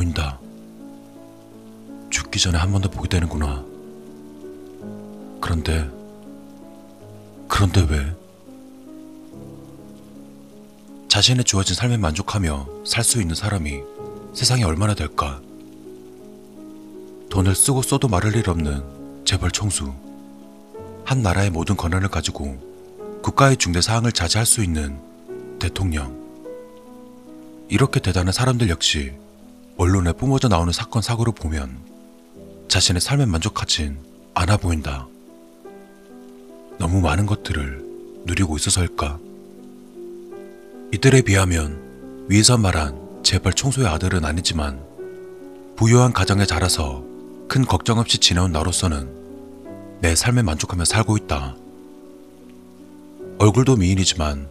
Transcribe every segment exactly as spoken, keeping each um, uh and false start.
보인다. 죽기 전에 한 번 더 보게 되는구나. 그런데, 그런데 왜? 자신의 주어진 삶에 만족하며 살 수 있는 사람이 세상에 얼마나 될까? 돈을 쓰고 써도 마를 일 없는 재벌 총수, 한 나라의 모든 권한을 가지고 국가의 중대 사항을 자제할 수 있는 대통령. 이렇게 대단한 사람들 역시 언론에 뿜어져 나오는 사건 사고를 보면 자신의 삶에 만족하진 않아 보인다. 너무 많은 것들을 누리고 있어서일까? 이들에 비하면 위에서 말한 재벌 총수의 아들은 아니지만 부유한 가정에 자라서 큰 걱정 없이 지내온 나로서는 내 삶에 만족하며 살고 있다. 얼굴도 미인이지만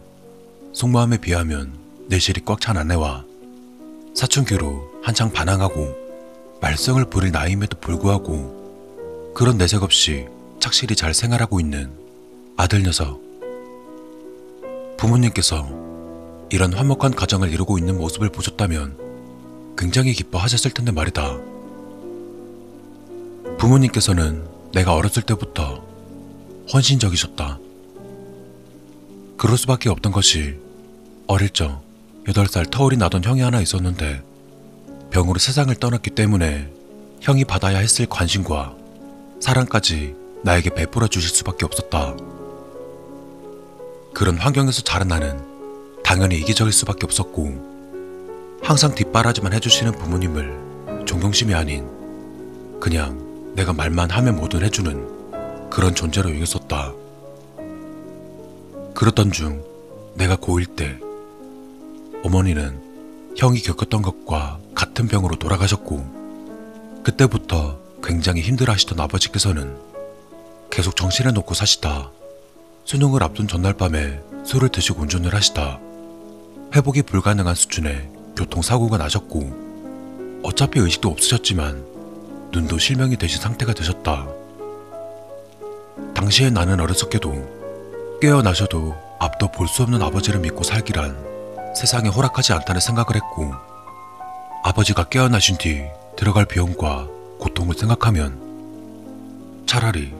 속마음에 비하면 내실이 꽉 찬 아내와 사춘기로 한창 반항하고 말썽을 부릴 나이임에도 불구하고 그런 내색 없이 착실히 잘 생활하고 있는 아들 녀석. 부모님께서 이런 화목한 가정을 이루고 있는 모습을 보셨다면 굉장히 기뻐하셨을 텐데 말이다. 부모님께서는 내가 어렸을 때부터 헌신적이셨다. 그럴 수밖에 없던 것이 어릴 적 여덟 살 터울이 나던 형이 하나 있었는데 병으로 세상을 떠났기 때문에 형이 받아야 했을 관심과 사랑까지 나에게 베풀어 주실 수밖에 없었다. 그런 환경에서 자란 나는 당연히 이기적일 수밖에 없었고 항상 뒷바라지만 해주시는 부모님을 존경심이 아닌 그냥 내가 말만 하면 뭐든 해주는 그런 존재로 여겼었다. 그러던 중 내가 고일 때 어머니는 형이 겪었던 것과 같은 병으로 돌아가셨고 그때부터 굉장히 힘들어하시던 아버지께서는 계속 정신을 놓고 사시다 수능을 앞둔 전날 밤에 술을 드시고 운전을 하시다 회복이 불가능한 수준의 교통사고가 나셨고 어차피 의식도 없으셨지만 눈도 실명이 되신 상태가 되셨다. 당시에 나는 어렸었게도 깨어나셔도 앞도 볼 수 없는 아버지를 믿고 살기란 세상에 허락하지 않다는 생각을 했고 아버지가 깨어나신 뒤 들어갈 비용과 고통을 생각하면 차라리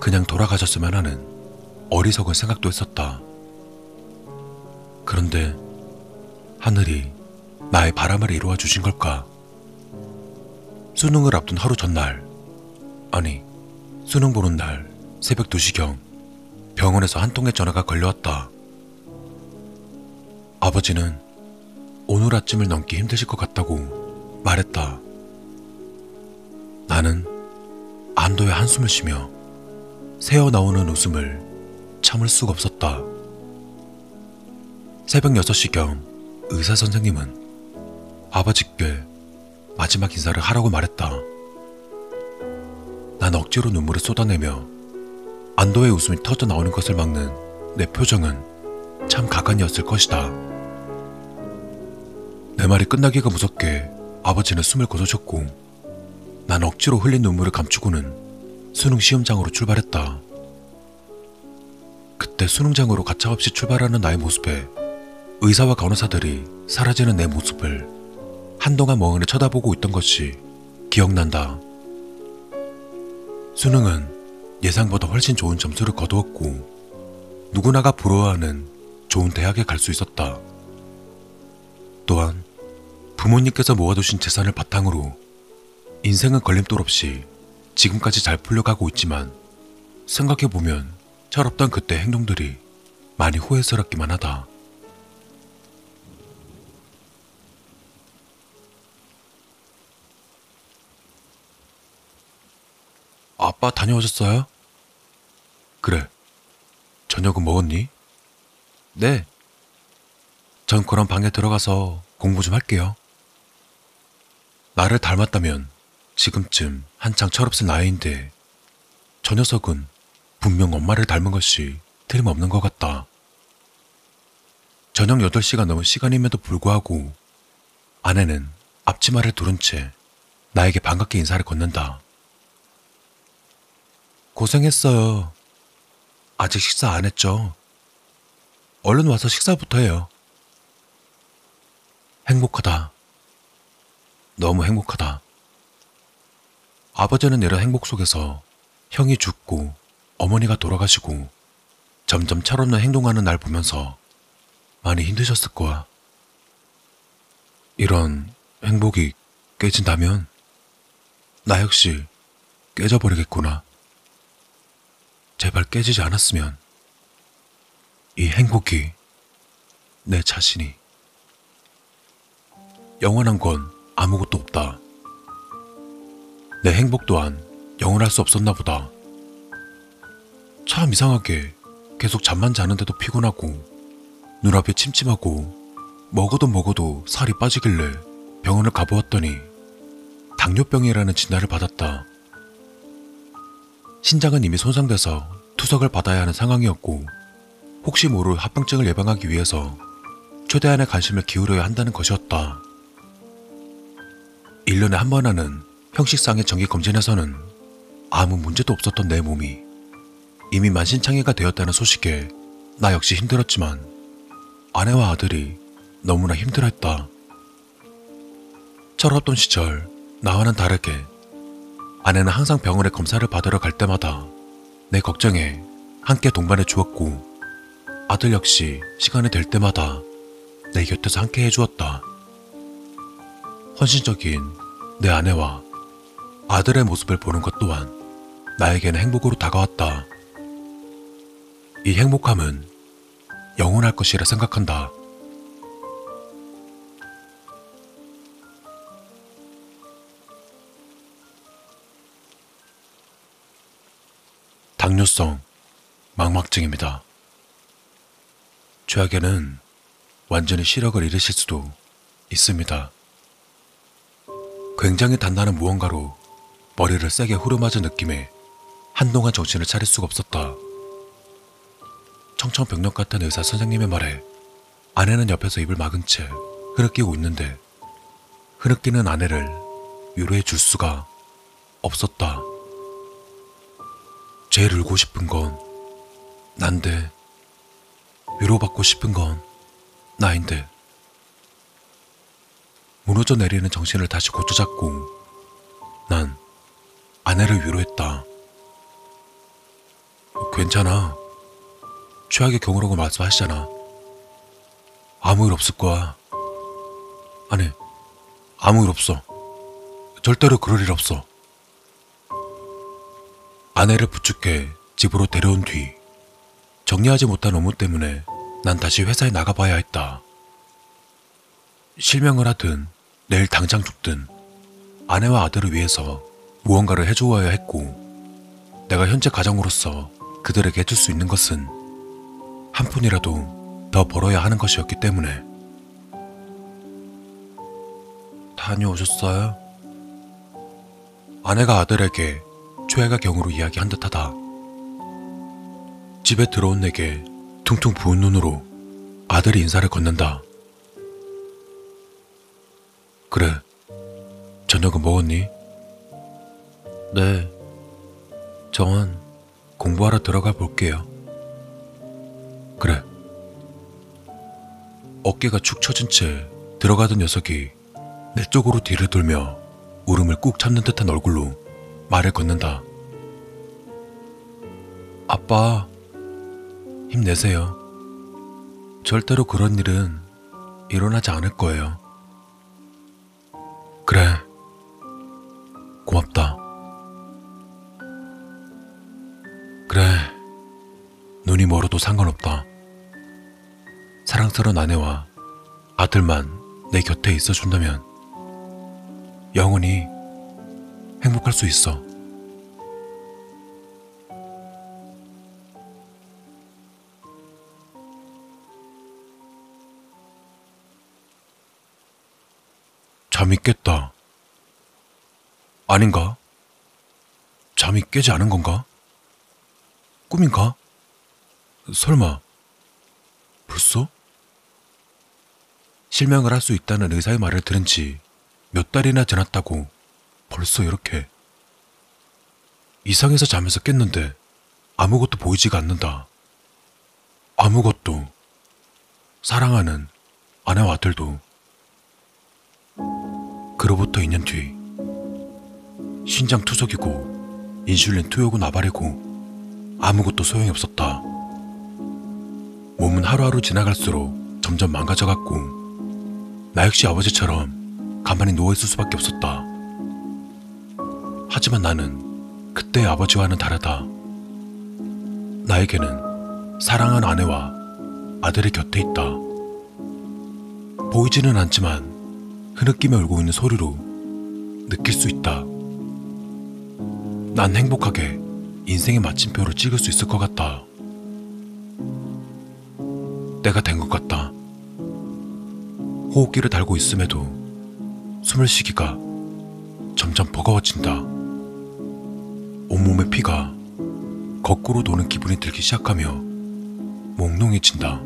그냥 돌아가셨으면 하는 어리석은 생각도 했었다. 그런데 하늘이 나의 바람을 이루어 주신 걸까? 수능을 앞둔 하루 전날, 아니 수능 보는 날 새벽 두 시경 병원에서 한 통의 전화가 걸려왔다. 아버지는 오늘 아침을 넘기 힘드실 것 같다고 말했다. 나는 안도의 한숨을 쉬며 새어나오는 웃음을 참을 수가 없었다. 새벽 여섯 시경 의사선생님은 아버지께 마지막 인사를 하라고 말했다. 난 억지로 눈물을 쏟아내며 안도의 웃음이 터져 나오는 것을 막는 내 표정은 참 가관이었을 것이다. 내 말이 끝나기가 무섭게 아버지는 숨을 거두셨고 난 억지로 흘린 눈물을 감추고는 수능 시험장으로 출발했다. 그때 수능장으로 가차없이 출발하는 나의 모습에 의사와 간호사들이 사라지는 내 모습을 한동안 멍하니 쳐다보고 있던 것이 기억난다. 수능은 예상보다 훨씬 좋은 점수를 거두었고 누구나가 부러워하는 좋은 대학에 갈 수 있었다. 또한 부모님께서 모아두신 재산을 바탕으로 인생은 걸림돌 없이 지금까지 잘 풀려가고 있지만 생각해보면 철없던 그때 행동들이 많이 후회스럽기만 하다. 아빠 다녀오셨어요? 그래. 저녁은 먹었니? 네. 전 그럼 방에 들어가서 공부 좀 할게요. 나를 닮았다면 지금쯤 한창 철없을 나이인데 저 녀석은 분명 엄마를 닮은 것이 틀림없는 것 같다. 저녁 여덟 시가 넘은 시간임에도 불구하고 아내는 앞치마를 두른 채 나에게 반갑게 인사를 건넨다. 고생했어요. 아직 식사 안 했죠? 얼른 와서 식사부터 해요. 행복하다. 너무 행복하다. 아버지는 이런 행복 속에서 형이 죽고 어머니가 돌아가시고 점점 철없는 행동하는 날 보면서 많이 힘드셨을 거야. 이런 행복이 깨진다면 나 역시 깨져버리겠구나. 제발 깨지지 않았으면. 이 행복이 내 자신이. 영원한 건 아무것도 없다. 내 행복 또한 영원할 수 없었나 보다. 참 이상하게 계속 잠만 자는데도 피곤하고 눈앞이 침침하고 먹어도 먹어도 살이 빠지길래 병원을 가보았더니 당뇨병이라는 진단을 받았다. 신장은 이미 손상돼서 투석을 받아야 하는 상황이었고 혹시 모를 합병증을 예방하기 위해서 최대한의 관심을 기울여야 한다는 것이었다. 일 년에 한 번 하는 형식상의 정기검진에서는 아무 문제도 없었던 내 몸이 이미 만신창이가 되었다는 소식에 나 역시 힘들었지만 아내와 아들이 너무나 힘들어했다. 철없던 시절 나와는 다르게 아내는 항상 병원에 검사를 받으러 갈 때마다 내 걱정에 함께 동반해 주었고 아들 역시 시간이 될 때마다 내 곁에서 함께 해주었다. 헌신적인 내 아내와 아들의 모습을 보는 것 또한 나에게는 행복으로 다가왔다. 이 행복함은 영원할 것이라 생각한다. 당뇨성 망막증입니다. 최악에는 완전히 시력을 잃으실 수도 있습니다. 굉장히 단단한 무언가로 머리를 세게 후려맞은 느낌에 한동안 정신을 차릴 수가 없었다. 청천벽력 같은 의사 선생님의 말에 아내는 옆에서 입을 막은 채 흐느끼고 있는데 흐느끼는 아내를 위로해 줄 수가 없었다. 제일 울고 싶은 건 난데 위로받고 싶은 건 나인데. 무너져 내리는 정신을 다시 고쳐잡고 난 아내를 위로했다. 괜찮아. 최악의 경우라고 말씀하시잖아. 아무 일 없을 거야. 아니, 아무 일 없어. 절대로 그럴 일 없어. 아내를 부축해 집으로 데려온 뒤 정리하지 못한 업무 때문에 난 다시 회사에 나가봐야 했다. 실명을 하든 내일 당장 죽든 아내와 아들을 위해서 무언가를 해주어야 했고 내가 현재 가장으로서 그들에게 해줄 수 있는 것은 한 푼이라도 더 벌어야 하는 것이었기 때문에. 다녀오셨어요? 아내가 아들에게 최악의 경우로 이야기한 듯하다. 집에 들어온 내게 퉁퉁 부은 눈으로 아들이 인사를 건넨다. 그래, 저녁은 먹었니? 네, 정원 공부하러 들어가 볼게요. 그래. 어깨가 축 처진 채 들어가던 녀석이 내 쪽으로 뒤를 돌며 울음을 꾹 참는 듯한 얼굴로 말을 건넨다. 아빠, 힘내세요. 절대로 그런 일은 일어나지 않을 거예요. 그래, 고맙다. 그래, 눈이 멀어도 상관없다. 사랑스러운 아내와 아들만 내 곁에 있어준다면 영원히 행복할 수 있어. 잠이 깼다. 아닌가? 잠이 깨지 않은 건가? 꿈인가? 설마 벌써? 실명을 할 수 있다는 의사의 말을 들은 지 몇 달이나 지났다고 벌써 이렇게. 이상해서 잠에서 깼는데 아무것도 보이지가 않는다. 아무것도. 사랑하는 아내와 아들도. 그로부터 이 년 뒤 신장 투석이고 인슐린 투여고 나발이고 아무것도 소용이 없었다. 몸은 하루하루 지나갈수록 점점 망가져갔고 나 역시 아버지처럼 가만히 누워있을 수밖에 없었다. 하지만 나는 그때의 아버지와는 다르다. 나에게는 사랑하는 아내와 아들이 곁에 있다. 보이지는 않지만 흐느끼며 울고 있는 소리로 느낄 수 있다. 난 행복하게 인생의 마침표를 찍을 수 있을 것 같다. 때가 된 것 같다. 호흡기를 달고 있음에도 숨을 쉬기가 점점 버거워진다. 온몸의 피가 거꾸로 도는 기분이 들기 시작하며 몽롱해진다.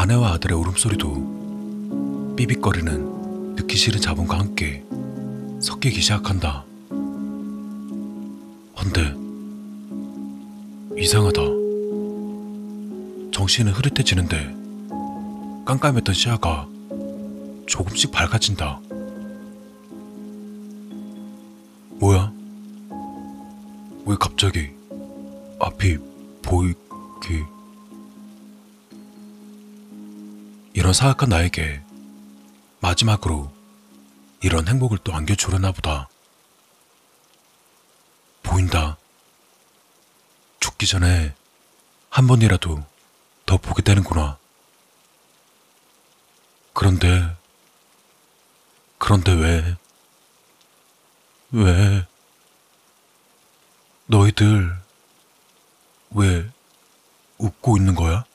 아내와 아들의 울음소리도 삐빅거리는 듣기 싫은 자본과 함께 섞이기 시작한다. 헌데 이상하다. 정신은 흐릿해지는데 깜깜했던 시야가 조금씩 밝아진다. 뭐야? 왜 갑자기 앞이 보이기? 이런 사악한 나에게 마지막으로 이런 행복을 또 안겨주려나 보다. 보인다. 죽기 전에 한 번이라도 더 보게 되는구나. 그런데, 그런데 왜, 왜... 너희들 왜 웃고 있는 거야?